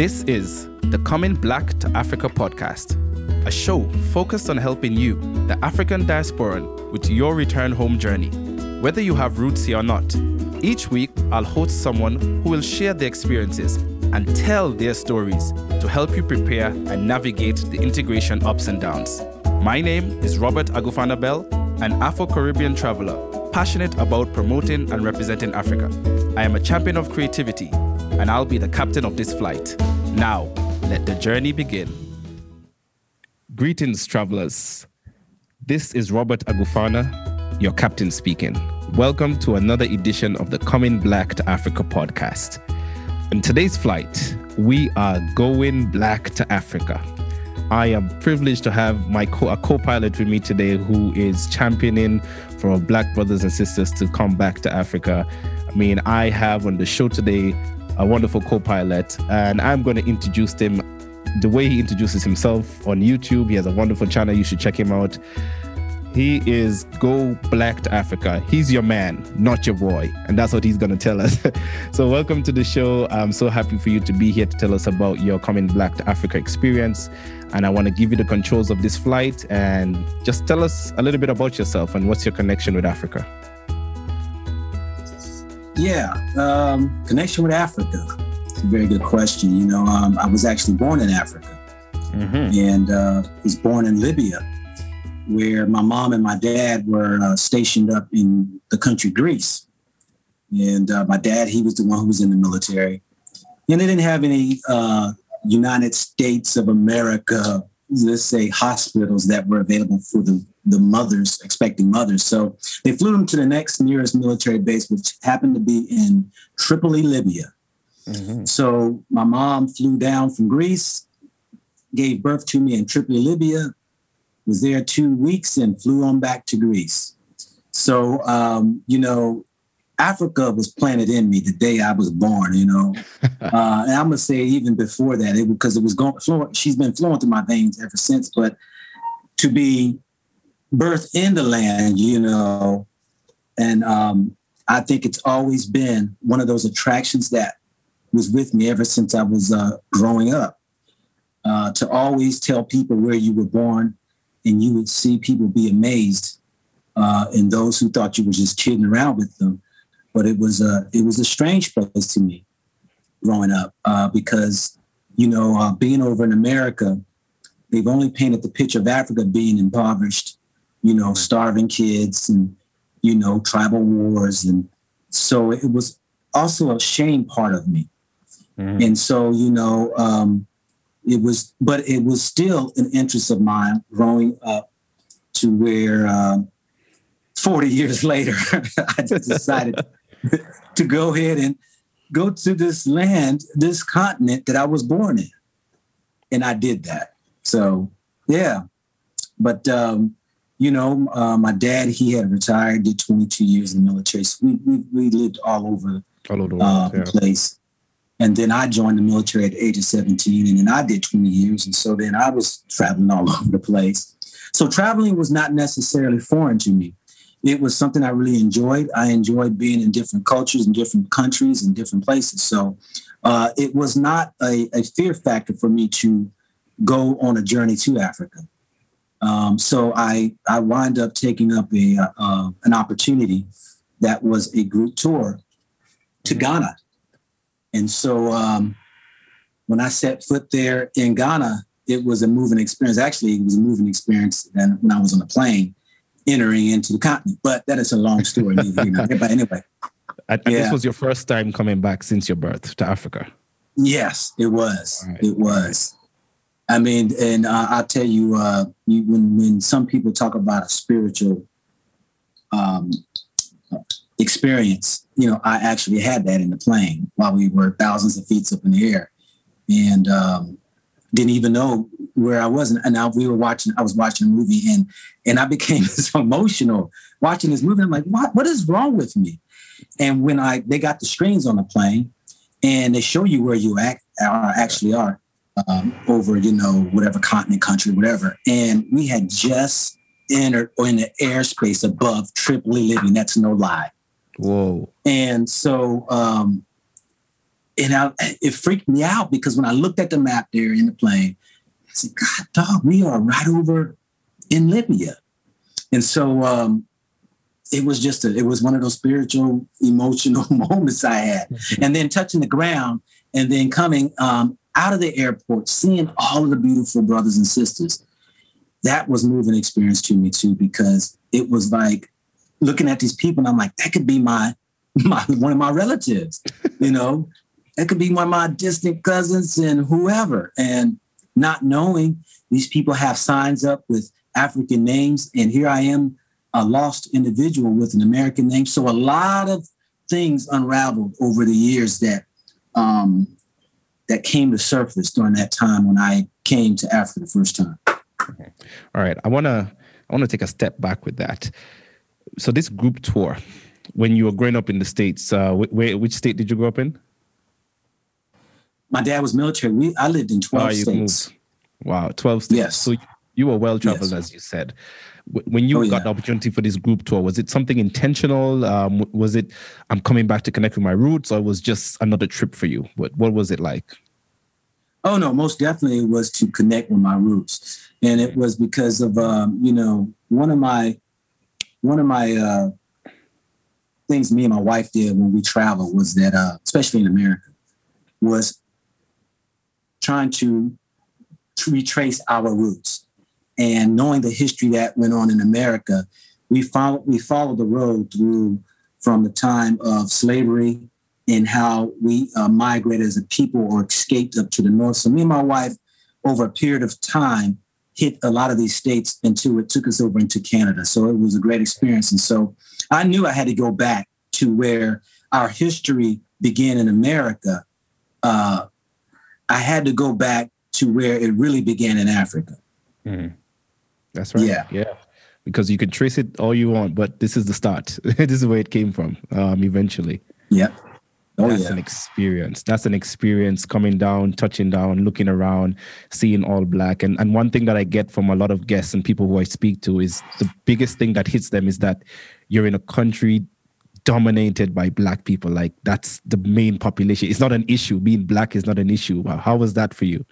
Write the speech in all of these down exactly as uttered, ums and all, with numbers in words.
This is the Coming Black to Africa podcast, a show focused on helping you, the African diasporan, with your return home journey. Whether you have roots here or not, each week I'll host someone who will share their experiences and tell their stories to help you prepare and navigate the integration ups and downs. My name is Robert Agufanabel, an Afro-Caribbean traveler, passionate about promoting and representing Africa. I am a champion of creativity, and I'll be the captain of this flight. Now, let the journey begin. Greetings, travelers. This is Robert Agufana, your captain speaking. Welcome to another edition of the Coming Black to Africa podcast. On today's flight, we are going black to Africa. I am privileged to have my co- a co-pilot with me today who is championing for our black brothers and sisters to come back to Africa. I mean, I have on the show today a wonderful co-pilot, and I'm going to introduce him the way he introduces himself on YouTube. He has a wonderful channel. You should check him out. He is Go Black to Africa. He's your man, not your boy. And that's what he's going to tell us. So welcome to the show. I'm so happy for you to be here to tell us about your Coming Black to Africa experience. And I want to give you the controls of this flight and just tell us a little bit about yourself and what's your connection with Africa. Yeah, um, connection with Africa. It's a very good question. You know, um, I was actually born in Africa, mm-hmm. and uh, was born in Libya, where my mom and my dad were uh, stationed up in the country Greece. And uh, my dad, he was the one who was in the military. And they didn't have any uh, United States of America, let's say, hospitals that were available for the, the mothers, expecting mothers. So they flew them to the next nearest military base, which happened to be in Tripoli, Libya. Mm-hmm. So my mom flew down from Greece, gave birth to me in Tripoli, Libya, was there two weeks and flew on back to Greece. So, um, you know, Africa was planted in me the day I was born, you know. uh, and I'm going to say even before that, it, because it was going, flow, she's been flowing through my veins ever since. But to be birthed in the land, you know, and um, I think it's always been one of those attractions that was with me ever since I was uh, growing up. Uh, to always tell people where you were born, and you would see people be amazed, uh, and those who thought you were just kidding around with them. But it was a it was a strange place to me growing up uh, because, you know, uh, being over in America, they've only painted the picture of Africa being impoverished, you know, starving kids and, you know, tribal wars. And so it was also a shame part of me. Mm. And so, you know, um, It was, but it was still an interest of mine growing up to where uh, forty years later, I just decided to go ahead and go to this land, this continent that I was born in. And I did that. So, yeah. But, um, you know, uh, my dad, he had retired, did twenty-two years in the military. So we, we, we lived all over, all over the world, uh, yeah. place. And then I joined the military at the age of seventeen, and then I did twenty years. And so then I was traveling all over the place. So traveling was not necessarily foreign to me. It was something I really enjoyed. I enjoyed being in different cultures and different countries and different places. So uh, it was not a, a fear factor for me to go on a journey to Africa. Um, so I I wind up taking up a uh, an opportunity that was a group tour to Ghana. And so um, when I set foot there in Ghana, it was a moving experience. Actually, it was a moving experience than when I was on a plane entering into the continent. But that is a long story. you know. But anyway. And yeah. This was your first time coming back since your birth to Africa. Yes, it was. Right. It was. I mean, and uh, I'll tell you, uh, you when, when some people talk about a spiritual um experience, you know, I actually had that in the plane while we were thousands of feet up in the air, and um, didn't even know where I was. And now we were watching, I was watching a movie, and and I became so emotional watching this movie. I'm like, what, what is wrong with me? And when I, they got the screens on the plane and they show you where you act, are, actually are um, over, you know, whatever continent, country, whatever. And we had just entered in the airspace above Tripoli, Libya. That's no lie. Whoa. And so um, And I, it freaked me out because when I looked at the map there in the plane, I said, God, dog, we are right over in Libya. And so um, it was just, a, it was one of those spiritual, emotional moments I had. Mm-hmm. And then touching the ground and then coming um, out of the airport, seeing all of the beautiful brothers and sisters, that was a moving experience to me too, because it was like looking at these people and I'm like, that could be my, my one of my relatives, you know, that could be one of my distant cousins and whoever. And not knowing these people have signs up with African names. And here I am, a lost individual with an American name. So a lot of things unraveled over the years that um, that came to surface during that time when I came to Africa the first time. Okay. All right. I want to I want to take a step back with that. So this group tour, when you were growing up in the States, uh, where, which state did you grow up in? My dad was military. We, I lived in twelve oh, states. Moved. Wow, twelve states. Yes. So you, you were well-traveled, yes, as you said. When you oh, got yeah. the opportunity for this group tour, was it something intentional? Um, was it, I'm coming back to connect with my roots, or was just another trip for you? What, what was it like? Oh, no, most definitely was to connect with my roots. And it was because of, um, you know, one of my, one of my uh, things me and my wife did when we traveled was that, uh, especially in America, was trying to, to retrace our roots. And knowing the history that went on in America, we followed, we followed the road through from the time of slavery and how we uh, migrated as a people or escaped up to the north. So me and my wife, over a period of time, hit a lot of these states until it took us over into Canada. So it was a great experience. And so I knew I had to go back to where our history began in America. Uh, I had to go back to where it really began in Africa. Mm. That's right. Yeah. Yeah. Because you can trace it all you want, but this is the start. This is where it came from, um, eventually. Yeah. Oh, That's yeah. an experience. That's an experience coming down, touching down, looking around, seeing all black. And and one thing that I get from a lot of guests and people who I speak to is the biggest thing that hits them is that you're in a country dominated by black people. Like, that's the main population. It's not an issue. Being black is not an issue. Wow. How was that for you?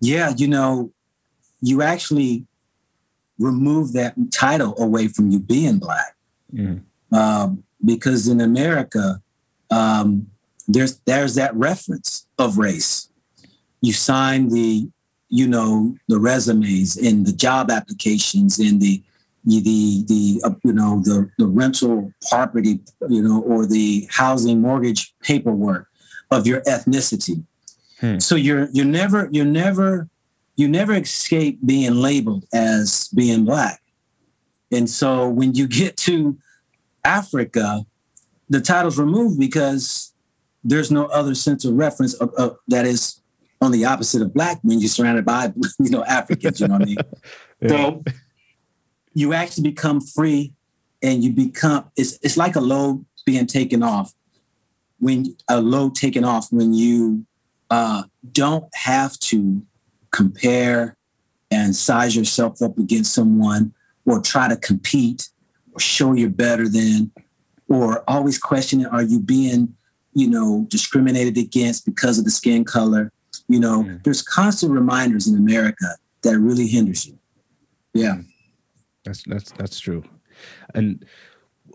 Yeah, you know, you actually remove that title away from you being black. Mm. Um, because in America, um, there's there's that reference of race. You sign the, you know, the resumes and the job applications and the the the uh, you know the the rental property, you know, or the housing mortgage paperwork of your ethnicity. Hmm. So you're you're never you're never you never escape being labeled as being black. And so when you get to Africa, the title's removed because there's no other sense of reference of, of, that is on the opposite of black when you're surrounded by, you know, Africans, you know what I mean? Yeah. So you actually become free and you become, it's it's like a load being taken off when a load taken off when you Uh, don't have to compare and size yourself up against someone or try to compete or show you're better than or always questioning, are you being, you know, discriminated against because of the skin color? You know, yeah. There's constant reminders in America that really hinders you. Yeah. That's, that's, that's true. And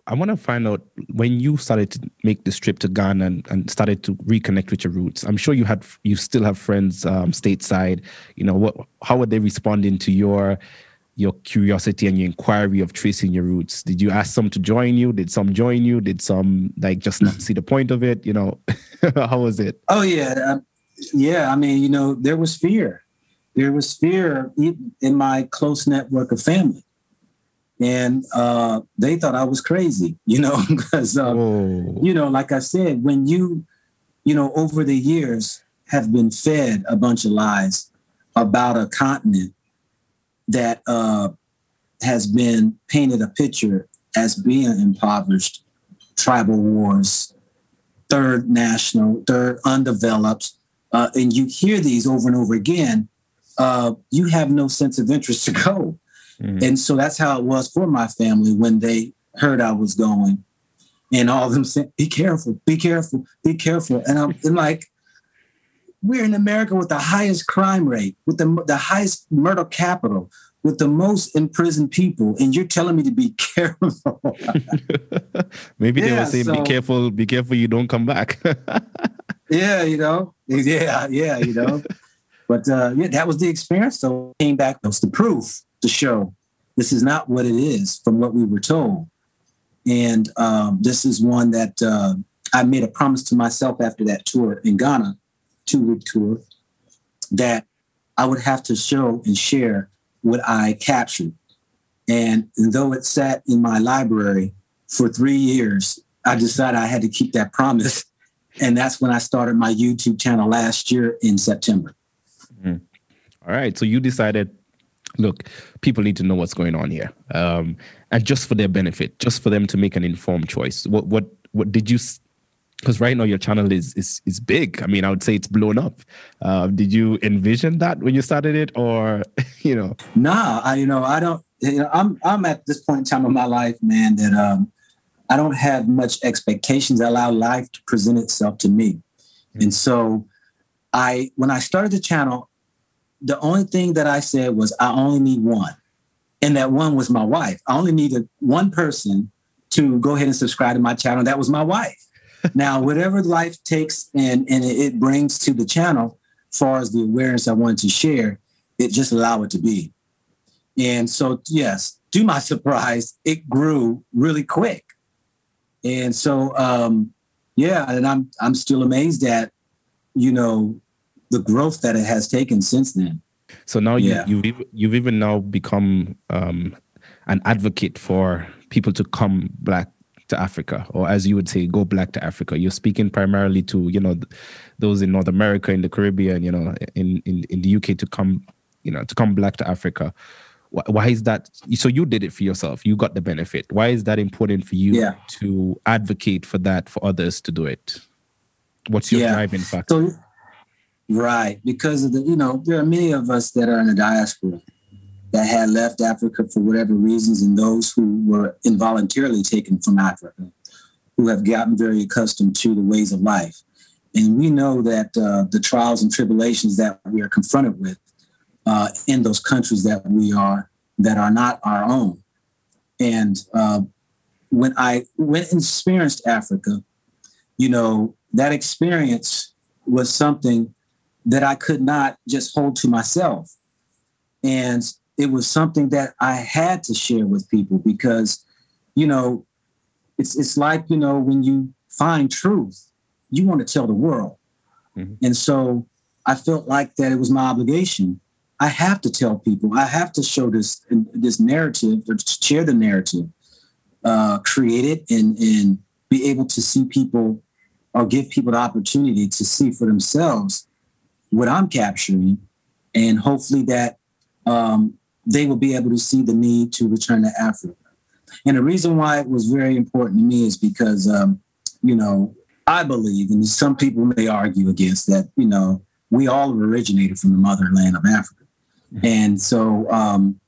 I want to find out, when you started to make this trip to Ghana and, and started to reconnect with your roots, I'm sure you had, you still have friends um, stateside. You know, what, how were they responding to your your curiosity and your inquiry of tracing your roots? Did you ask some to join you? Did some join you? Did some like just not see the point of it? You know, how was it? Oh yeah, uh, yeah. I mean, you know, there was fear. There was fear in my close network of family. And uh, they thought I was crazy, you know, because, um, you know, like I said, when you, you know, over the years have been fed a bunch of lies about a continent that uh, has been painted a picture as being impoverished, tribal wars, third national, third undeveloped. Uh, and you hear these over and over again. Uh, you have no sense of interest to go. Mm-hmm. And so that's how it was for my family when they heard I was going. and all of them saying, be careful, be careful, be careful. And I'm and like, we're in America with the highest crime rate, with the, the highest murder capital, with the most imprisoned people, and you're telling me to be careful. Maybe yeah, they were saying, so, be careful, be careful you don't come back. yeah, you know. Yeah, yeah, you know. But uh, yeah, that was the experience. So I came back, that was the proof to show this is not what it is from what we were told. And um, this is one that uh, I made a promise to myself after that tour in Ghana, two-week tour, that I would have to show and share what I captured. And though it sat in my library for three years, I decided I had to keep that promise. And that's when I started my YouTube channel last year in September. Mm. All right. So you decided, look, people need to know what's going on here. Um, and just for their benefit, just for them to make an informed choice. What, what, what did you, because right now your channel is, is, is big. I mean, I would say it's blown up. Uh, did you envision that when you started it or, you know? Nah, I, you know, I don't, you know, I'm, I'm at this point in time of my life, man, that, um, I don't have much expectations. I allow life to present itself to me. Mm-hmm. And so I, when I started the channel, the only thing that I said was I only need one. And that one was my wife. I only needed one person to go ahead and subscribe to my channel. That was my wife. Now, whatever life takes and, and it brings to the channel, as far as the awareness I wanted to share, it just allow it to be. And so, yes, to my surprise, it grew really quick. And so, um, yeah, and I'm I'm still amazed at, you know, the growth that it has taken since then. So now you, yeah. you've, you've even now become um, an advocate for people to come black to Africa, or as you would say, go black to Africa. You're speaking primarily to, you know, those in North America, in the Caribbean, you know, in, in, in the U K to come, you know, to come black to Africa. Why, why is that? So you did it for yourself. You got the benefit. Why is that important for you yeah. to advocate for that, for others to do it? What's your yeah. driving factor? So, right. Because, of the, you know, there are many of us that are in the diaspora that had left Africa for whatever reasons, and those who were involuntarily taken from Africa, who have gotten very accustomed to the ways of life. And we know that uh, the trials and tribulations that we are confronted with uh, in those countries that we are, that are not our own. And uh, when I went and experienced Africa, you know, that experience was something that I could not just hold to myself. And it was something that I had to share with people because, you know, it's it's like, you know, when you find truth, you want to tell the world. Mm-hmm. And so I felt like that it was my obligation. I have to tell people. I have to show this this narrative or share the narrative, uh, create it and, and be able to see people or give people the opportunity to see for themselves what I'm capturing, and hopefully that um, they will be able to see the need to return to Africa. And the reason why it was very important to me is because, um, you know, I believe, and some people may argue against that, you know, we all originated from the motherland of Africa. Mm-hmm. And so um,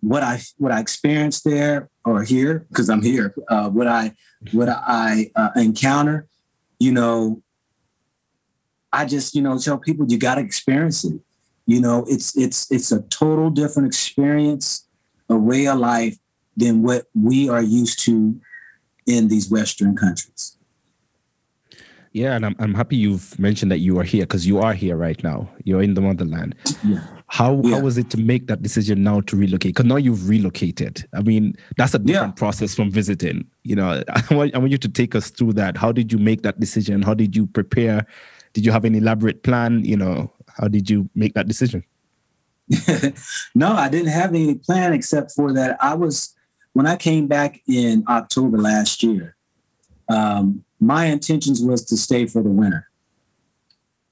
what I what I experienced there or here, because I'm here, uh, what I, what I uh, encounter, you know, I just, you know, tell people you got to experience it. You know, it's it's it's a total different experience, a way of life than what we are used to in these Western countries. Yeah, and I'm I'm happy you've mentioned that you are here, because you are here right now. You're in the motherland. Yeah. How yeah. how was it to make that decision now to relocate? Because now you've relocated. I mean, that's a different yeah. process from visiting. You know, I want I want you to take us through that. How did you make that decision? How did you prepare? Did you have an elaborate plan? You know, how did you make that decision? No, I didn't have any plan except for that. I was, when I came back in October last year, um, my intentions was to stay for the winter,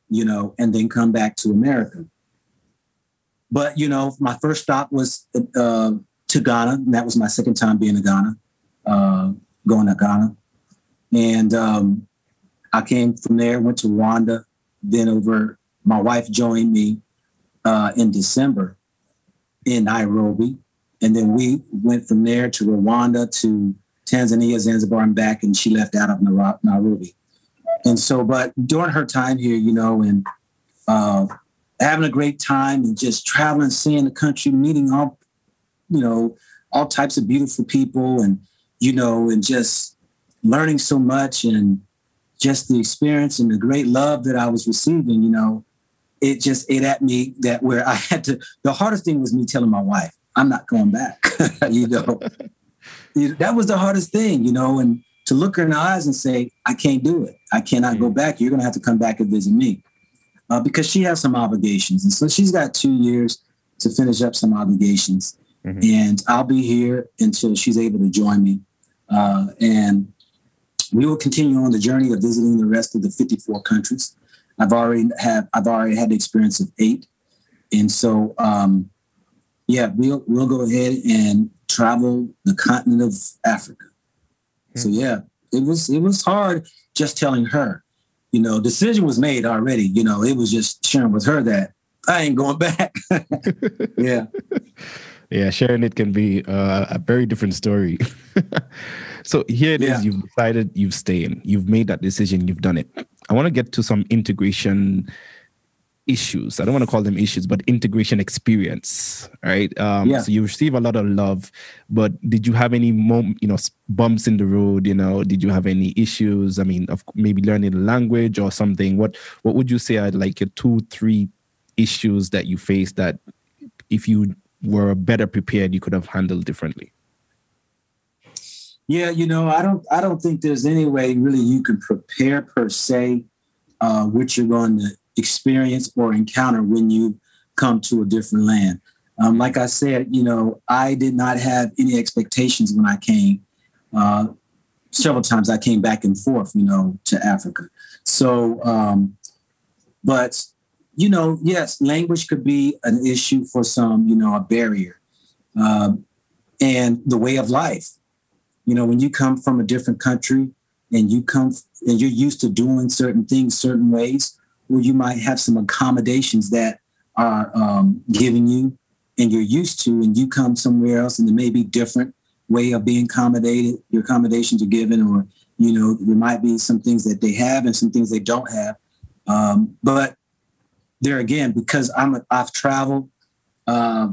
you know, and then come back to America. But, you know, my first stop was uh, to Ghana. And that was my second time being to Ghana, uh, going to Ghana. And, um, I came from there, went to Rwanda, then over, my wife joined me uh, in December in Nairobi. And then we went from there to Rwanda, to Tanzania, Zanzibar, and back, and she left out of Nairobi. And so, but during her time here, you know, and uh, having a great time and just traveling, seeing the country, meeting all, you know, all types of beautiful people and, you know, and just learning so much and just the experience and the great love that I was receiving, you know, it just ate at me that where I had to, the hardest thing was me telling my wife, I'm not going back, you know. That was the hardest thing, you know, and to look her in the eyes and say, I can't do it. I cannot mm-hmm. go back. You're going to have to come back and visit me uh, because she has some obligations. And so she's got two years to finish up some obligations. Mm-hmm. And I'll be here until she's able to join me. Uh, and we will continue on the journey of visiting the rest of the fifty-four countries. I've already have I've already had the experience of eight. And so, um, yeah, we'll we'll go ahead and travel the continent of Africa. Mm-hmm. So, yeah, it was it was hard just telling her, you know, decision was made already. You know, it was just sharing with her that I ain't going back. Yeah. Yeah, sharing it can be uh, a very different story. So here it yeah. is. You've decided you've stayed. You've made that decision. You've done it. I want to get to some integration issues. I don't want to call them issues, but integration experience, right? Um, yeah. So you receive a lot of love, but did you have any, mom, you know, bumps in the road? You know, did you have any issues? I mean, of maybe learning the language or something. What What would you say are like your two, three issues that you faced that if you were better prepared, you could have handled differently? Yeah, you know, I don't I don't think there's any way really you can prepare per se uh, what you're going to experience or encounter when you come to a different land. Um, like I said, you know, I did not have any expectations when I came. Uh, several times I came back and forth, you know, to Africa. So, um, but you know, yes, language could be an issue for some, you know, a barrier. Uh, and the way of life. You know, when you come from a different country and you come and you're used to doing certain things certain ways, well, you might have some accommodations that are um, given you and you're used to, and you come somewhere else and there may be different way of being accommodated. Your accommodations are given, or, you know, there might be some things that they have and some things they don't have. Um, but there again, because I'm a, I've traveled uh,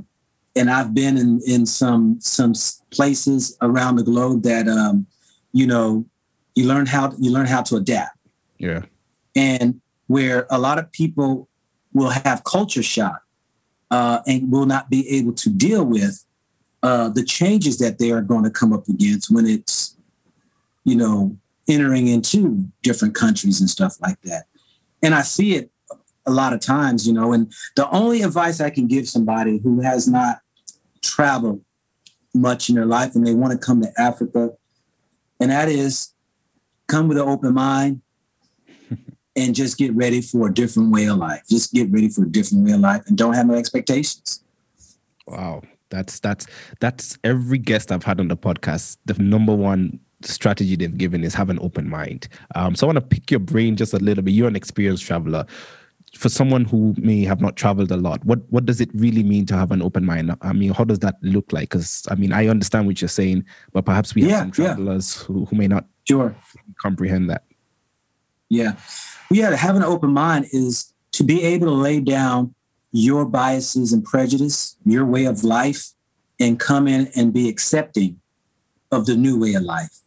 and I've been in, in some some places around the globe that um, you know you learn how you learn how to adapt. Yeah, and where a lot of people will have culture shock uh, and will not be able to deal with uh, the changes that they are going to come up against when it's you know entering into different countries and stuff like that. And I see it a lot of times, you know, and the only advice I can give somebody who has not traveled much in their life and they want to come to Africa, and that is come with an open mind and just get ready for a different way of life. Just get ready for a different way of life and don't have no expectations. Wow. That's, that's, that's every guest I've had on the podcast. The number one strategy they've given is have an open mind. Um, so I want to pick your brain just a little bit. You're an experienced traveler. For someone who may have not traveled a lot, what what does it really mean to have an open mind? I mean, how does that look like? Because, I mean, I understand what you're saying, but perhaps we have yeah, some travelers yeah. who, who may not sure. comprehend that. Yeah. Yeah, to have an open mind is to be able to lay down your biases and prejudice, your way of life, and come in and be accepting of the new way of life.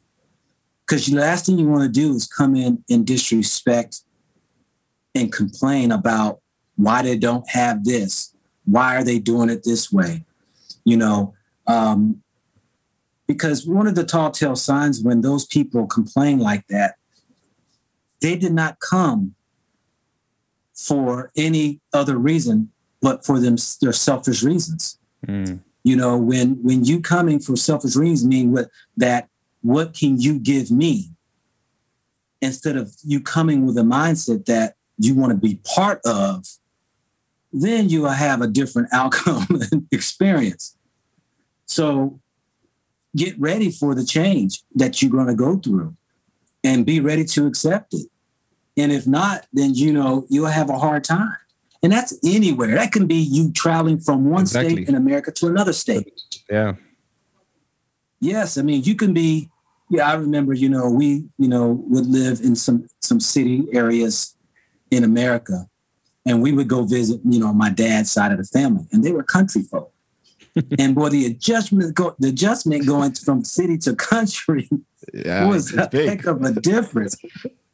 Because the last thing you want to do is come in and disrespect and complain about why they don't have this. Why are they doing it this way? You know, um, because one of the tall tale signs when those people complain like that, they did not come for any other reason, but for them, their selfish reasons. Mm. You know, when, when you coming for selfish reasons, mean what, that, what can you give me? Instead of you coming with a mindset that you want to be part of, then you will have a different outcome and experience. So get ready for the change that you're going to go through and be ready to accept it. And if not, then, you know, you'll have a hard time. And that's anywhere. That can be you traveling from one exactly. state in America to another state. Yeah. Yes. I mean, you can be Yeah, I remember, you know, we, you know, would live in some, some city areas in America, and we would go visit, you know, my dad's side of the family, and they were country folk. And boy, the adjustment, go, the adjustment going from city to country yeah, was a big. heck of a difference.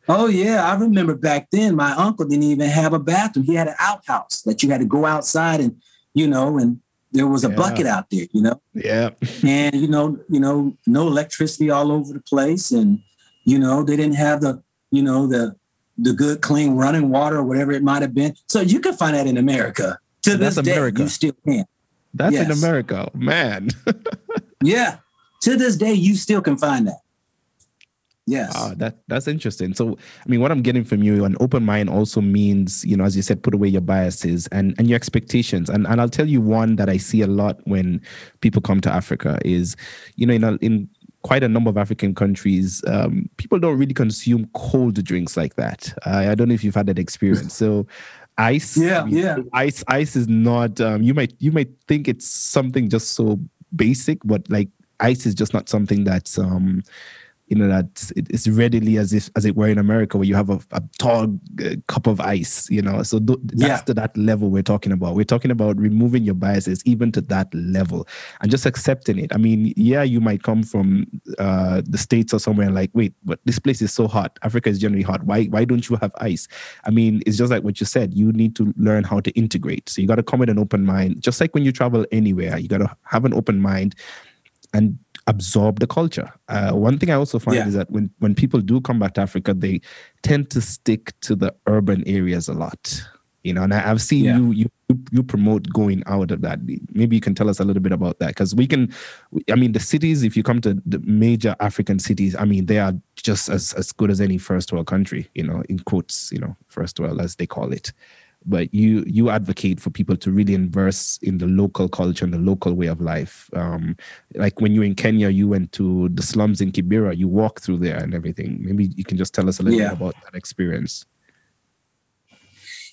Oh, yeah. I remember back then, my uncle didn't even have a bathroom. He had an outhouse that you had to go outside and, you know, and there was a yeah. bucket out there, you know? Yeah. And, you know, you know, no electricity all over the place. And, you know, they didn't have the, you know, the, the good, clean running water or whatever it might have been. So you can find that in America. To this That's day, America. You still can. That's yes. in America, man. yeah. To this day, you still can find that. Yes. Ah, that that's interesting. So, I mean, what I'm getting from you, an open mind also means, you know, as you said, put away your biases and, and your expectations. And and I'll tell you one that I see a lot when people come to Africa is, you know, in a, in quite a number of African countries, um, people don't really consume cold drinks like that. Uh, I don't know if you've had that experience. So. Ice, yeah, yeah. Ice, ice is not. Um, you might, you might think it's something just so basic, but like ice is just not something that's, um, you know, that it's readily as if as it were in America, where you have a, a tall uh, cup of ice. You know, so th- that's yeah. to that level we're talking about. We're talking about removing your biases, even to that level, and just accepting it. I mean, yeah, you might come from uh, the States or somewhere, and like, wait, but this place is so hot. Africa is generally hot. Why, why don't you have ice? I mean, it's just like what you said. You need to learn how to integrate. So you got to come with an open mind. Just like when you travel anywhere, you got to have an open mind and absorb the culture. Uh, one thing I also find yeah. is that when, when people do come back to Africa, they tend to stick to the urban areas a lot. You know, and I, I've seen yeah. you, you you promote going out of that. Maybe you can tell us a little bit about that, because we can, I mean, the cities, if you come to the major African cities, I mean, they are just as, as good as any first world country, you know, in quotes, you know, first world as they call it. But you you advocate for people to really immerse in the local culture and the local way of life. Um, like when you were in Kenya, you went to the slums in Kibera, you walked through there and everything. Maybe you can just tell us a little yeah. bit about that experience.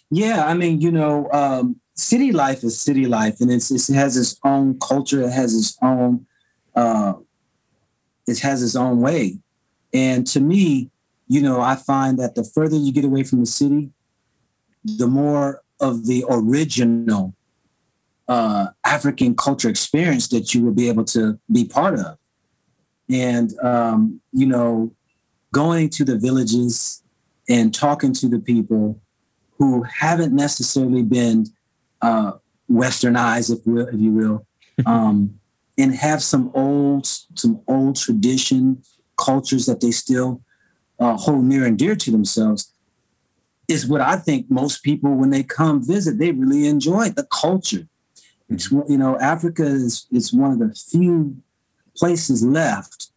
Yeah, I mean, you know, um, city life is city life, and it's, it's, it has its own culture. It has its own, uh, it has its own way. And to me, you know, I find that the further you get away from the city, the more of the original uh, African culture experience that you will be able to be part of. And, um, you know, going to the villages and talking to the people who haven't necessarily been uh, westernized, if, will, if you will, um, and have some old, some old tradition cultures that they still uh, hold near and dear to themselves, is what I think most people, when they come visit, they really enjoy the culture. It's, you know, Africa is, is one of the few places left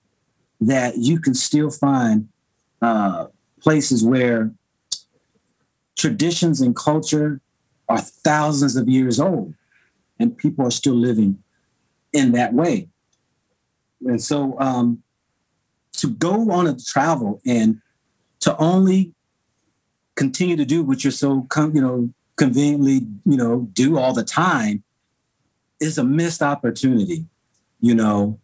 that you can still find uh, places where traditions and culture are thousands of years old and people are still living in that way. And so um, to go on a travel and to only continue to do what you're so, you know, conveniently, you know, do all the time is a missed opportunity. You know,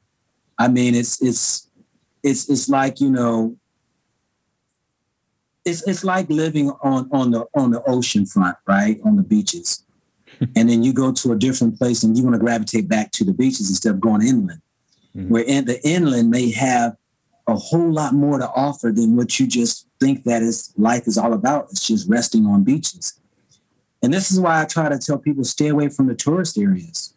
I mean, it's, it's, it's, it's like, you know, it's, it's like living on, on the, on the ocean front, right. On the beaches. And then you go to a different place and you want to gravitate back to the beaches instead of going inland, mm-hmm. where in the inland may have a whole lot more to offer than what you just think that is life is all about. It's just resting on beaches. And this is why I try to tell people stay away from the tourist areas,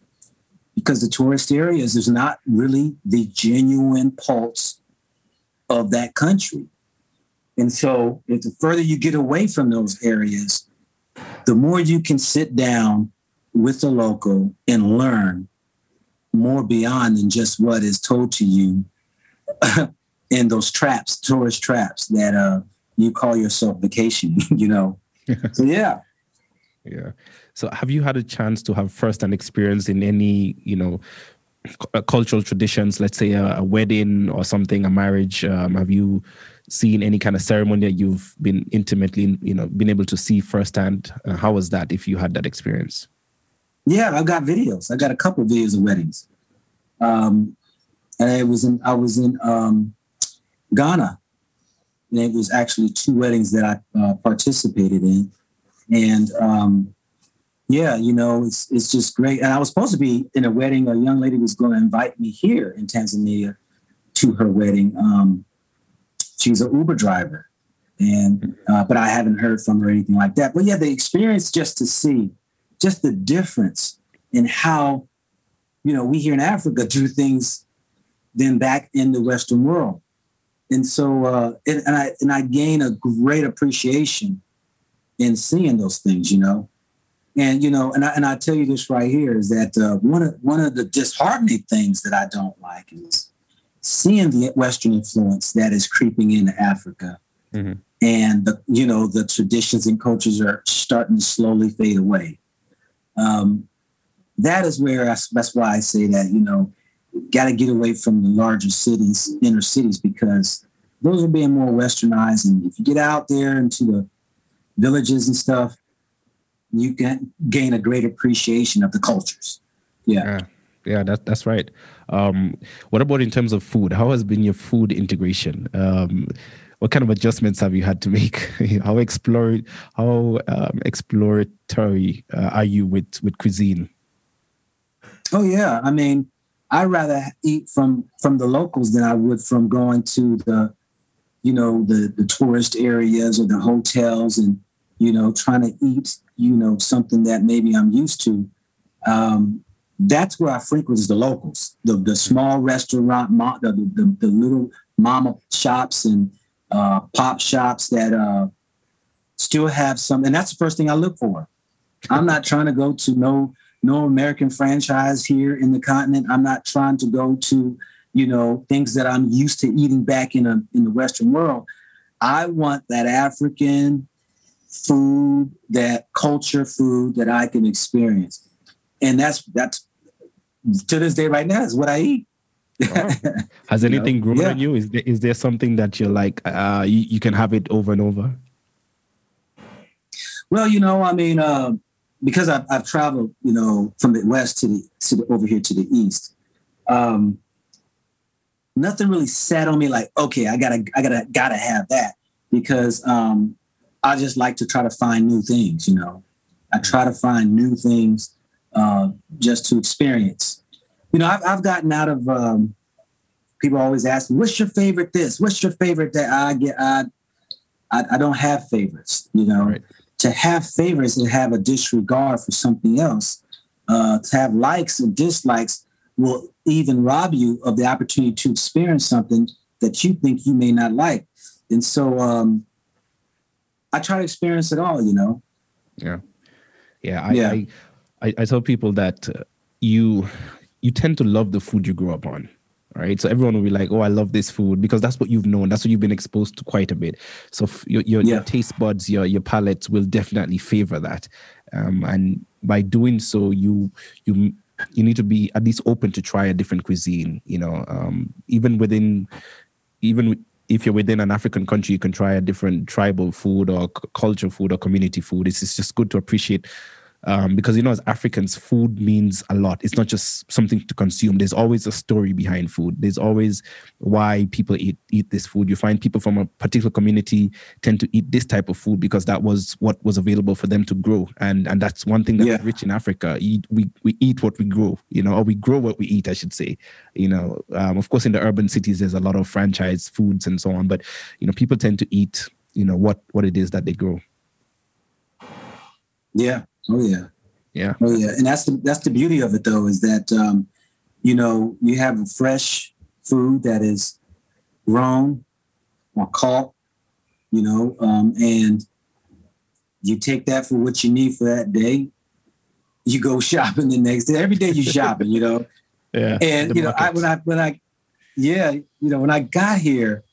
because the tourist areas is not really the genuine pulse of that country. And so if the further you get away from those areas, the more you can sit down with the local and learn more beyond than just what is told to you in those traps, tourist traps that uh, you call yourself vacation, you know? So, yeah. Yeah. So have you had a chance to have firsthand experience in any, you know, c- cultural traditions, let's say a, a wedding or something, a marriage? Um, have you seen any kind of ceremony that you've been intimately, you know, been able to see firsthand? Uh, how was that if you had that experience? Yeah, I've got videos. I got a couple of videos of weddings. Um, and I was in, I was in, um, Ghana. And it was actually two weddings that I uh, participated in. And um, yeah, you know, it's it's just great. And I was supposed to be in a wedding. A young lady was going to invite me here in Tanzania to her wedding. Um, she's an Uber driver. And uh, but I haven't heard from her or anything like that. But yeah, the experience, just to see just the difference in how, you know, we here in Africa do things than back in the Western world. And so uh, and, and I and I gain a great appreciation in seeing those things, you know. And, you know, and I, and I tell you this right here is that uh, one of one of the disheartening things that I don't like is seeing the Western influence that is creeping into Africa. Mm-hmm. And, the, you know, the traditions and cultures are starting to slowly fade away. Um, that is where I, that's why I say that, you know, got to get away from the larger cities, inner cities, because those are being more westernized. And if you get out there into the villages and stuff, you can gain a great appreciation of the cultures. Yeah. Yeah, yeah that, that's right. Um, what about in terms of food? How has been your food integration? Um What kind of adjustments have you had to make? How explore, how um, exploratory uh, are you with, with cuisine? Oh yeah, I mean, I rather eat from from the locals than I would from going to the, you know, the the tourist areas or the hotels and, you know, trying to eat, you know, something that maybe I'm used to. Um, that's where I frequent is the locals, the the small restaurant, the the, the little mama shops and. Uh, pop shops that uh, still have some, and that's the first thing I look for. I'm not trying to go to no no American franchise here in the continent. I'm not trying to go to, you know, things that I'm used to eating back in a, in the Western world. I want that African food, that culture food that I can experience, and that's that's to this day right now is what I eat. Wow. Has anything grown yeah. on you? Is there, is there something that you're like, uh, you, you can have it over and over? Well, you know, I mean, uh, because I've, I've traveled, you know, from the West to the, to the over here to the East, um, nothing really sat on me like, okay, I gotta, I gotta, gotta have that because um, I just like to try to find new things, you know. I try to find new things uh, just to experience. You know, I've, I've gotten out of, um, people always ask me, what's your favorite this? What's your favorite that? I get, I, I, I don't have favorites, you know. Right. To have favorites and have a disregard for something else, uh, to have likes and dislikes will even rob you of the opportunity to experience something that you think you may not like. And so um, I try to experience it all, you know. Yeah. Yeah. I, yeah. I, I, I tell people that uh, you... you tend to love the food you grew up on, right? So everyone will be like, oh, I love this food because that's what you've known. That's what you've been exposed to quite a bit. So your your, yeah. your taste buds, your your palate will definitely favor that. Um, and by doing so, you you you need to be at least open to try a different cuisine, you know, um, even within, even if you're within an African country, you can try a different tribal food or c- culture food or community food. It's, it's just good to appreciate. Um, because, you know, as Africans, food means a lot. It's not just something to consume. There's always a story behind food. There's always why people eat, eat this food. You find people from a particular community tend to eat this type of food because that was what was available for them to grow. And and that's one thing that's yeah. rich in Africa. Eat, we, we eat what we grow, you know, or we grow what we eat, I should say. You know, um, of course, in the urban cities, there's a lot of franchise foods and so on. But, you know, people tend to eat, you know, what, what it is that they grow. Yeah. Oh yeah, yeah. Oh yeah, and that's the that's the beauty of it though is that um, you know you have fresh food that is grown or caught, you know, um, and you take that for what you need for that day. You go shopping the next day. Every day you shopping, you know. Yeah. And you know, I, when I when I yeah, you know, when I got here,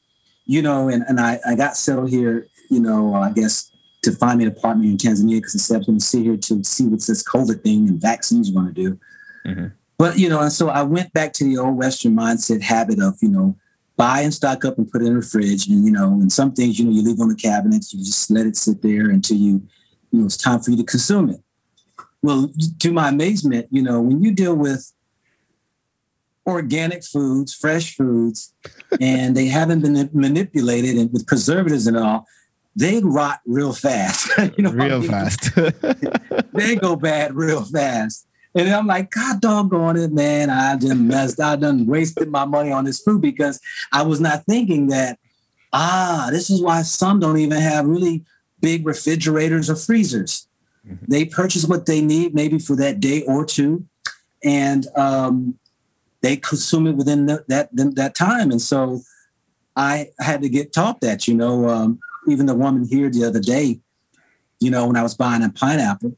you know, and and I, I got settled here, you know, I guess. To find me an apartment in Tanzania because I said I'm going to sit here to see what's this COVID thing and vaccines going to do. Mm-hmm. But, you know, and so I went back to the old Western mindset habit of, you know, buy and stock up and put it in the fridge. And, you know, and some things, you know, you leave on the cabinets, you just let it sit there until you, you know, it's time for you to consume it. Well, to my amazement, you know, when you deal with organic foods, fresh foods, and they haven't been manipulated and with preservatives and all, they rot real fast. you know real I mean? fast. They go bad real fast. And I'm like, God doggone it, man. I done messed. I done wasted my money on this food because I was not thinking that, ah, this is why some don't even have really big refrigerators or freezers. Mm-hmm. They purchase what they need maybe for that day or two, and um, they consume it within the, that that time. And so I had to get taught that, you know, um, even the woman here the other day, you know, when I was buying a pineapple,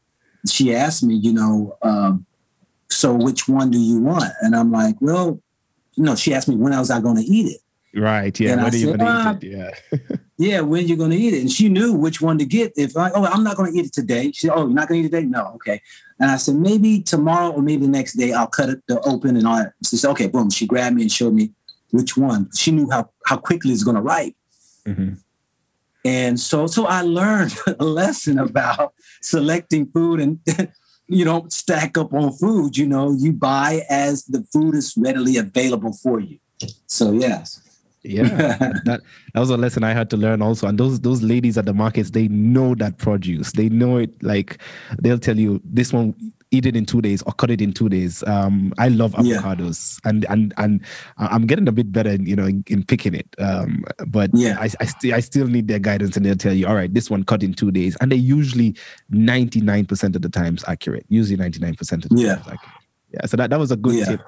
she asked me, you know, um, so which one do you want? And I'm like, well, you know, she asked me when I was I going to eat it. Right. Yeah. And when I are you said, gonna eat it? Yeah. yeah. When you're going to eat it. And she knew which one to get. If I, oh, I'm not going to eat it today. She said, oh, you're not going to eat it today? No. Okay. And I said, maybe tomorrow or maybe the next day I'll cut it open and all that. She said, okay, boom. She grabbed me and showed me which one. She knew how, how quickly it's going to ripe. Mm-hmm. And so, so I learned a lesson about selecting food, and you don't stack up on food. You know, you buy as the food is readily available for you. So yes, yeah, that that was a lesson I had to learn also. And those those ladies at the markets, they know that produce. They know it. Like they'll tell you, this one, eat it in two days or cut it in two days. Um, I love avocados, yeah. and and and I'm getting a bit better, you know, in, in picking it. Um, but yeah, I, I still I still need their guidance, and they'll tell you, all right, this one cut in two days, and they're usually ninety-nine percent of the times accurate. Usually ninety-nine percent of the yeah. times accurate. Yeah. So that, that was a good yeah. tip.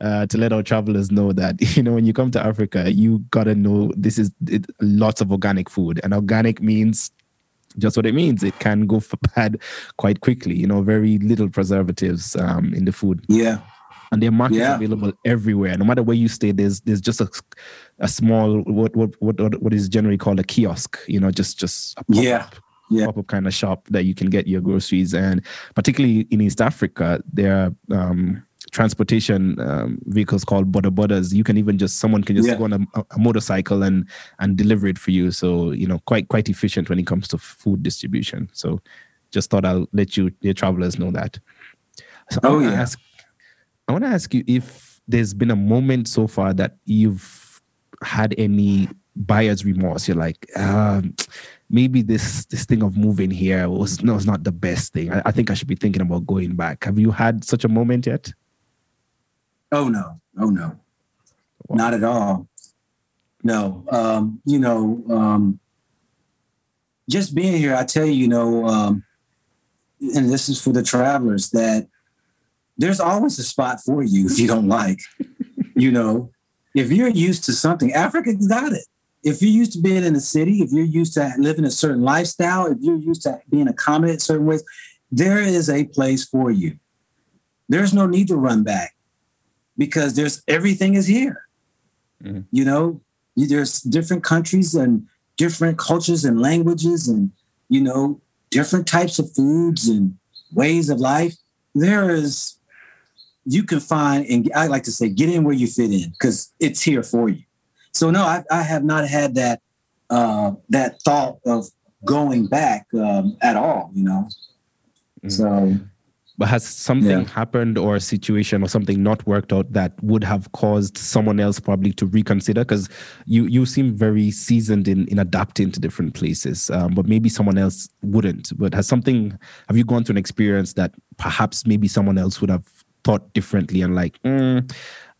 Uh, to let our travelers know that, you know, when you come to Africa, you gotta know this is it, lots of organic food, and organic means just what it means. It can go for bad quite quickly, you know, very little preservatives um, in the food. Yeah. And there are markets yeah. available everywhere. No matter where you stay, there's there's just a, a small, what, what what what is generally called a kiosk, you know, just, just a pop-up, yeah. Yeah. pop-up kind of shop that you can get your groceries. And particularly in East Africa, there are um, transportation um, vehicles called boda bodas. You can even just, someone can just yeah. go on a, a motorcycle and and deliver it for you. So, you know, quite quite efficient when it comes to food distribution. So just thought I'll let you, your travelers, know that. So oh, I want to yeah. ask, I want to ask you if there's been a moment so far that you've had any buyer's remorse. You're like, um, maybe this this thing of moving here was no, it's not the best thing. I, I think I should be thinking about going back. Have you had such a moment yet? Oh, no. Oh, no. Wow. Not at all. No. Um, you know, um, just being here, I tell you, you know, um, and this is for the travelers, that there's always a spot for you if you don't like. You know, if you're used to something, Africa's got it. If you're used to being in a city, if you're used to living a certain lifestyle, if you're used to being accommodated certain ways, there is a place for you. There's no need to run back. Because there's, everything is here, mm-hmm. you know, there's different countries and different cultures and languages and, you know, different types of foods and ways of life. There is, you can find, and I like to say, get in where you fit in, because it's here for you. So no, I, I have not had that, uh, that thought of going back um, at all, you know, mm-hmm. so... But has something yeah. happened, or a situation or something not worked out that would have caused someone else probably to reconsider? Because you, you seem very seasoned in, in adapting to different places, um, but maybe someone else wouldn't. But has something, have you gone through an experience that perhaps maybe someone else would have thought differently and like, mm,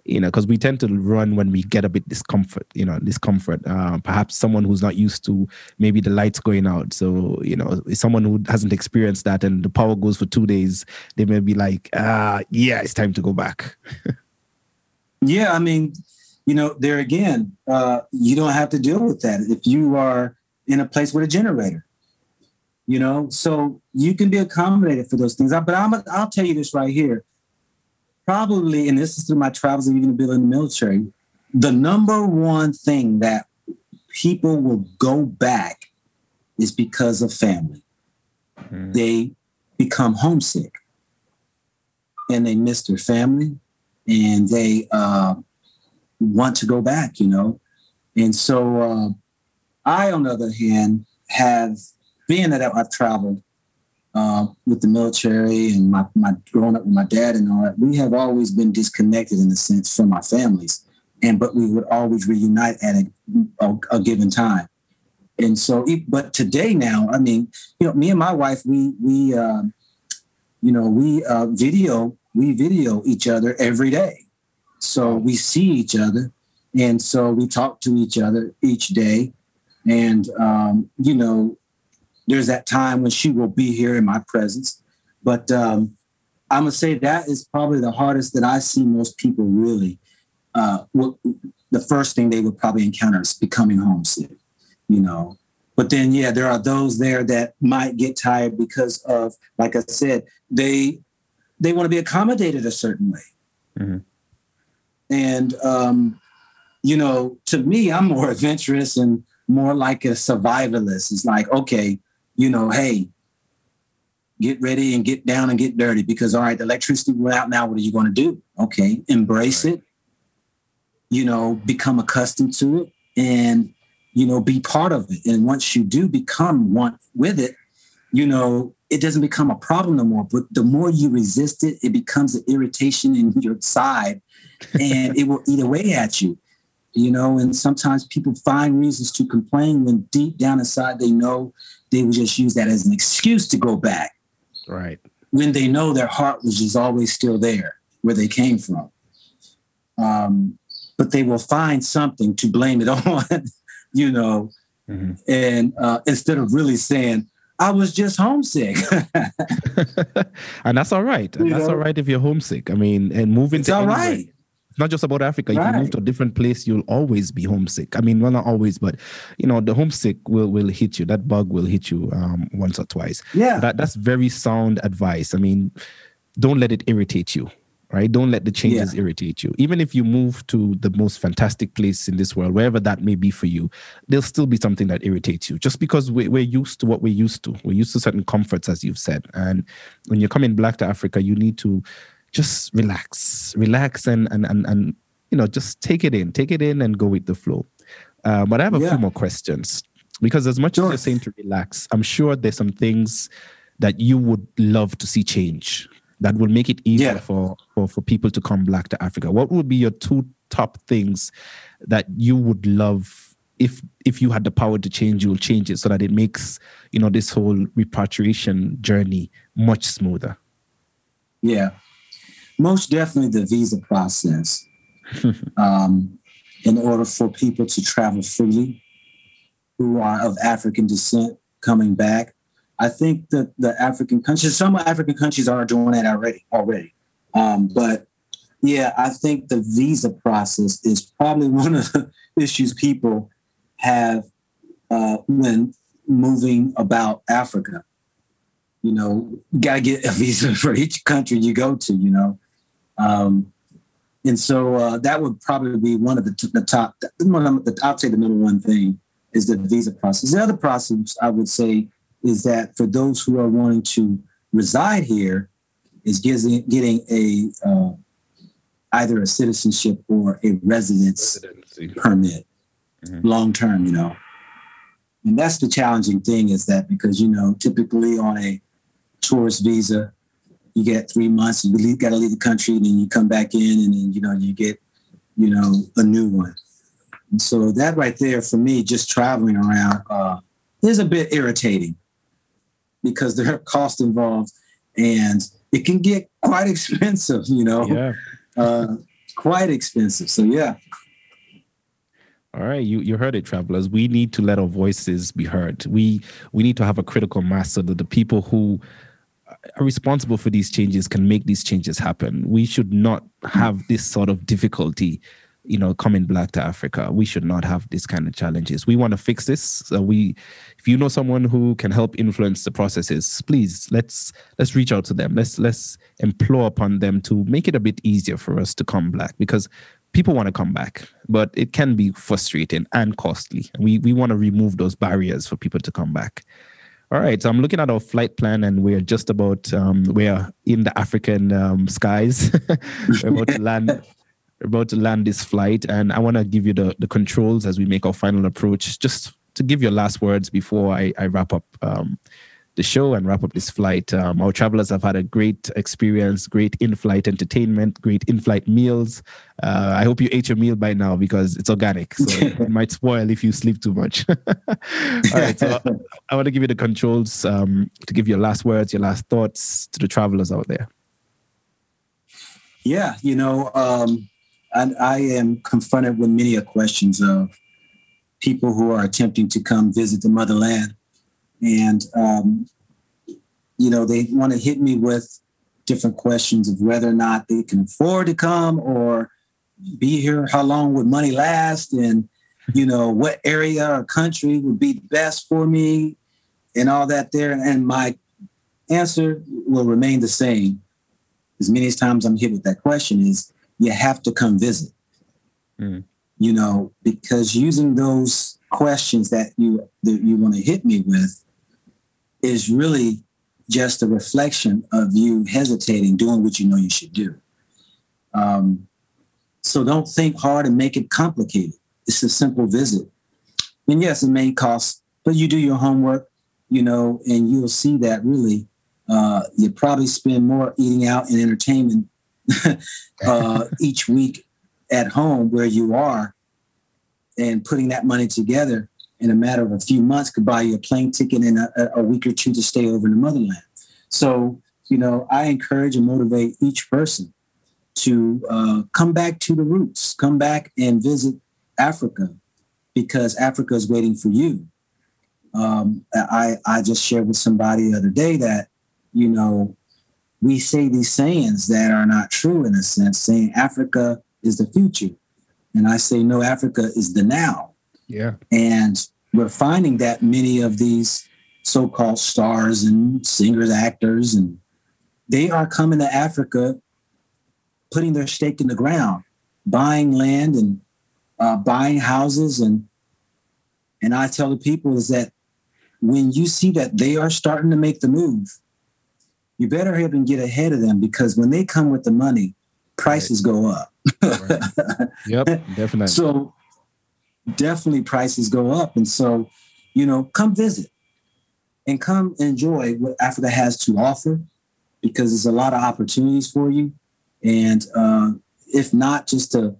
you know, because we tend to run when we get a bit discomfort, you know, discomfort. Uh, perhaps someone who's not used to maybe the lights going out. So, you know, someone who hasn't experienced that and the power goes for two days, they may be like, ah, yeah, it's time to go back. yeah, I mean, you know, there again, uh, you don't have to deal with that if you are in a place with a generator, you know, so you can be accommodated for those things. But I'm, I'll tell you this right here. Probably, and this is through my travels and even being in the military, the number one thing that people will go back is because of family. Mm-hmm. They become homesick and they miss their family and they uh, want to go back, you know. And so uh, I, on the other hand, have, being that I've traveled, uh, with the military and my, my growing up with my dad and all that, we have always been disconnected in a sense from our families. And, but we would always reunite at a, a, a given time. And so, but today now, I mean, you know, me and my wife, we, we, uh, you know, we uh, video, we video each other every day. So we see each other. And so we talk to each other each day. And, um, you know, there's that time when she will be here in my presence. But um, I'm going to say that is probably the hardest that I see most people really. Uh, what, the first thing they would probably encounter is becoming homesick. You know, but then, yeah, there are those there that might get tired because of, like I said, they they want to be accommodated a certain way. Mm-hmm. And, um, you know, to me, I'm more adventurous and more like a survivalist. It's like, OK, you know, hey, get ready and get down and get dirty because, all right, the electricity went out now. What are you going to do? OK, embrace right. it, you know, become accustomed to it and, you know, be part of it. And once you do become one with it, you know, it doesn't become a problem no more. But the more you resist it, it becomes an irritation in your side and it will eat away at you, you know. And sometimes people find reasons to complain when deep down inside they know they would just use that as an excuse to go back. Right. When they know their heart was just always still there where they came from. Um, but they will find something to blame it on. You know, mm-hmm. and uh, instead of really saying, I was just homesick. And that's all right. And you that's know? all right if you're homesick. I mean, and moving it's to all anywhere, right. It's not just about Africa. Right. If you move to a different place, you'll always be homesick. I mean, well, not always, but, you know, the homesick will, will hit you. That bug will hit you um, once or twice. Yeah. That, that's very sound advice. I mean, don't let it irritate you. Right? Don't let the changes yeah. irritate you. Even if you move to the most fantastic place in this world, wherever that may be for you, there'll still be something that irritates you just because we, we're used to what we're used to. We're used to certain comforts, as you've said. And when you're coming back to Africa, you need to just relax, relax and, and, and, and you know, just take it in, take it in and go with the flow. Uh, but I have a yeah. few more questions because as much sure. as you're saying to relax, I'm sure there's some things that you would love to see change that will make it easier yeah. for, for, for people to come back to Africa. What would be your two top things that you would love if if you had the power to change, you will change it so that it makes, you know, this whole repatriation journey much smoother? Yeah, most definitely the visa process um, in order for people to travel freely who are of African descent coming back. I think that the African countries, some African countries are doing that already, already. Um, but yeah, I think the visa process is probably one of the issues people have uh, when moving about Africa. You know, got to get a visa for each country you go to, you know. Um, and so uh, that would probably be one of the, t- the top, the, I'll say the number one thing is the visa process. The other process I would say is that for those who are wanting to reside here, is getting, getting a uh, either a citizenship or a residence Residency. permit, mm-hmm. long term, you know. And that's the challenging thing is that because, you know, typically on a tourist visa, you get three months, you got to leave the country, and then you come back in, and then, you know, you get, you know, a new one. And so that right there for me, just traveling around uh, is a bit irritating, because there are costs involved and it can get quite expensive, you know, yeah. uh, quite expensive. So, yeah. All right. You you heard it, travelers. We need to let our voices be heard. We we need to have a critical mass so that the people who are responsible for these changes can make these changes happen. We should not have this sort of difficulty, you know, coming back to Africa. We should not have this kind of challenges. We want to fix this. So we, if you know someone who can help influence the processes, please let's let's reach out to them. Let's let's implore upon them to make it a bit easier for us to come back, because people want to come back, but it can be frustrating and costly. We we want to remove those barriers for people to come back. All right, so I'm looking at our flight plan, and we're just about um, we're in the African um, skies. We're about to land. about to land this flight, and I want to give you the, the controls as we make our final approach, just to give your last words before I, I wrap up um, the show and wrap up this flight. Um, our travelers have had a great experience, great in-flight entertainment, great in-flight meals. Uh, I hope you ate your meal by now because it's organic. So it might spoil if you sleep too much. All right. So I, I want to give you the controls um, to give your last words, your last thoughts to the travelers out there. Yeah, you know, um, and I am confronted with many questions of people who are attempting to come visit the motherland. And, um, you know, they want to hit me with different questions of whether or not they can afford to come or be here. How long would money last? And, you know, what area or country would be best for me and all that there. And my answer will remain the same. As many times I'm hit with that question is you have to come visit, mm. you know, because using those questions that you that you want to hit me with is really just a reflection of you hesitating, doing what you know you should do. Um, so don't think hard and make it complicated. It's a simple visit. And yes, it may cost, but you do your homework, you know, and you'll see that really uh, you probably spend more eating out and entertainment uh, each week at home where you are. And putting that money together in a matter of a few months could buy you a plane ticket and a, a week or two to stay over in the motherland. So, you know, I encourage and motivate each person to uh, come back to the roots, come back and visit Africa because Africa is waiting for you. Um, I, I just shared with somebody the other day that, you know, we say these sayings that are not true in a sense, saying Africa is the future. And I say, no, Africa is the now. Yeah. And we're finding that many of these so-called stars and singers, actors, and they are coming to Africa, putting their stake in the ground, buying land and uh, buying houses. And and I tell the people is that when you see that they are starting to make the move, you better have and get ahead of them because when they come with the money, prices right. go up. Right. Yep, definitely. So definitely prices go up. And so, you know, come visit and come enjoy what Africa has to offer because there's a lot of opportunities for you. And uh, if not just to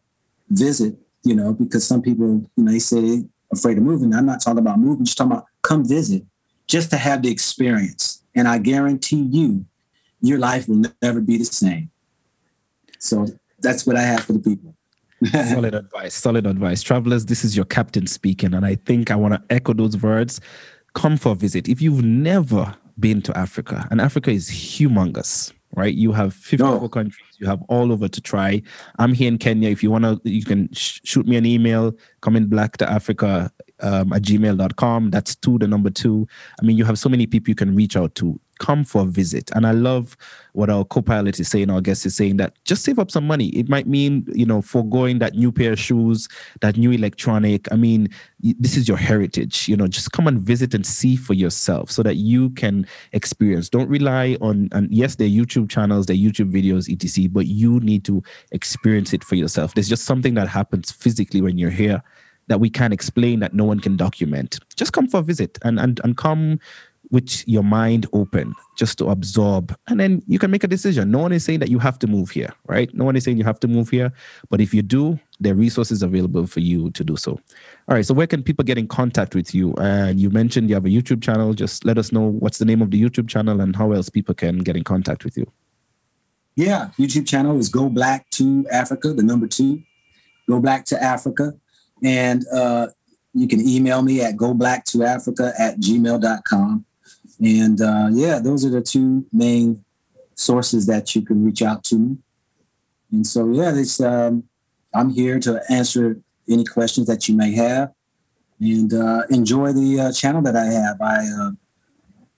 visit, you know, because some people, you know, they say they're afraid of moving. I'm not talking about moving. I'm just talking about come visit just to have the experience. And I guarantee you, your life will never be the same. So that's what I have for the people. Solid advice. Solid advice. Travelers, this is your captain speaking. And I think I want to echo those words. Come for a visit. If you've never been to Africa, and Africa is humongous, right? You have fifty-four no. countries. You have all over to try. I'm here in Kenya. If you want to, you can sh- shoot me an email, coming black to Africa um, at gmail dot com. That's two, the number two. I mean, you have so many people you can reach out to. Come for a visit. And I love what our co-pilot is saying, our guest is saying, that just save up some money. It might mean, you know, foregoing that new pair of shoes, that new electronic. I mean, this is your heritage, you know, just come and visit and see for yourself so that you can experience. Don't rely on, and yes, their YouTube channels, their YouTube videos, et cetera, but you need to experience it for yourself. There's just something that happens physically when you're here that we can't explain, that no one can document. Just come for a visit and and, and come with your mind open just to absorb. And then you can make a decision. No one is saying that you have to move here, right? No one is saying you have to move here. But if you do, there are resources available for you to do so. All right. So where can people get in contact with you? And you mentioned you have a YouTube channel. Just let us know what's the name of the YouTube channel and how else people can get in contact with you. Yeah. YouTube channel is Go Black to Africa, the number two. Go Black to Africa. And uh, you can email me at go black to africa at gmail dot com. And, uh, yeah, those are the two main sources that you can reach out to me. And so, yeah, it's, um, I'm here to answer any questions that you may have and uh, enjoy the uh, channel that I have. I uh,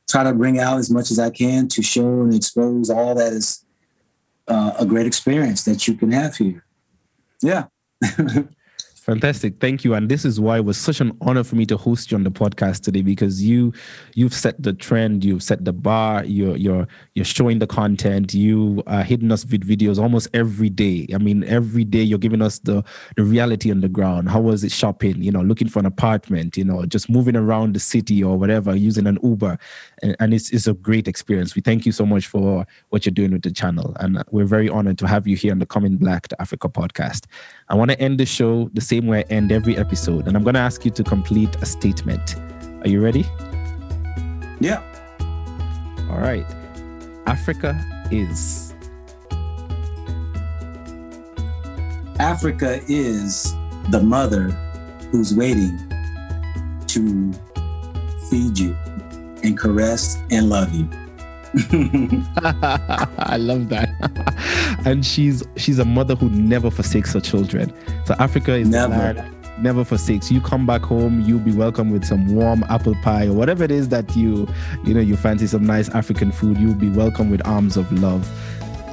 try to bring out as much as I can to show and expose all that is uh, a great experience that you can have here. Yeah. Fantastic. Thank you. And this is why it was such an honor for me to host you on the podcast today, because you, you've set the trend, you've set the bar, you're, you're, you're showing the content, you are hitting us with videos almost every day. I mean, every day you're giving us the, the reality on the ground. How was it shopping, you know, looking for an apartment, you know, just moving around the city or whatever, using an Uber. and, and it's, it's a great experience. We thank you so much for what you're doing with the channel, and we're very honored to have you here on the Coming Black to Africa podcast. I want to end the show the same way I end every episode, and I'm going to ask you to complete a statement. Are you ready? Yeah. All right. Africa is... Africa is the mother who's waiting to feed you and caress and love you. I love that. And she's she's a mother who never forsakes her children. So Africa is never. the land never forsakes. You come back home, you'll be welcome with some warm apple pie or whatever it is that you you know you fancy, some nice African food. You'll be welcome with arms of love.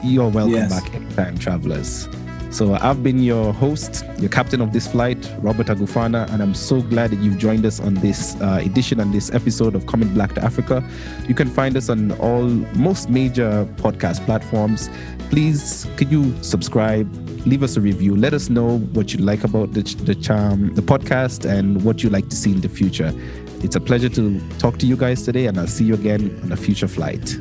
You're welcome yes. back anytime, travelers. So I've been your host, your captain of this flight, Robert Agufana, and I'm so glad that you've joined us on this uh, edition and this episode of Coming Black to Africa. You can find us on all most major podcast platforms. Please, could you subscribe? Leave us a review. Let us know what you like about the the, charm, the podcast and what you like to see in the future. It's a pleasure to talk to you guys today, and I'll see you again on a future flight.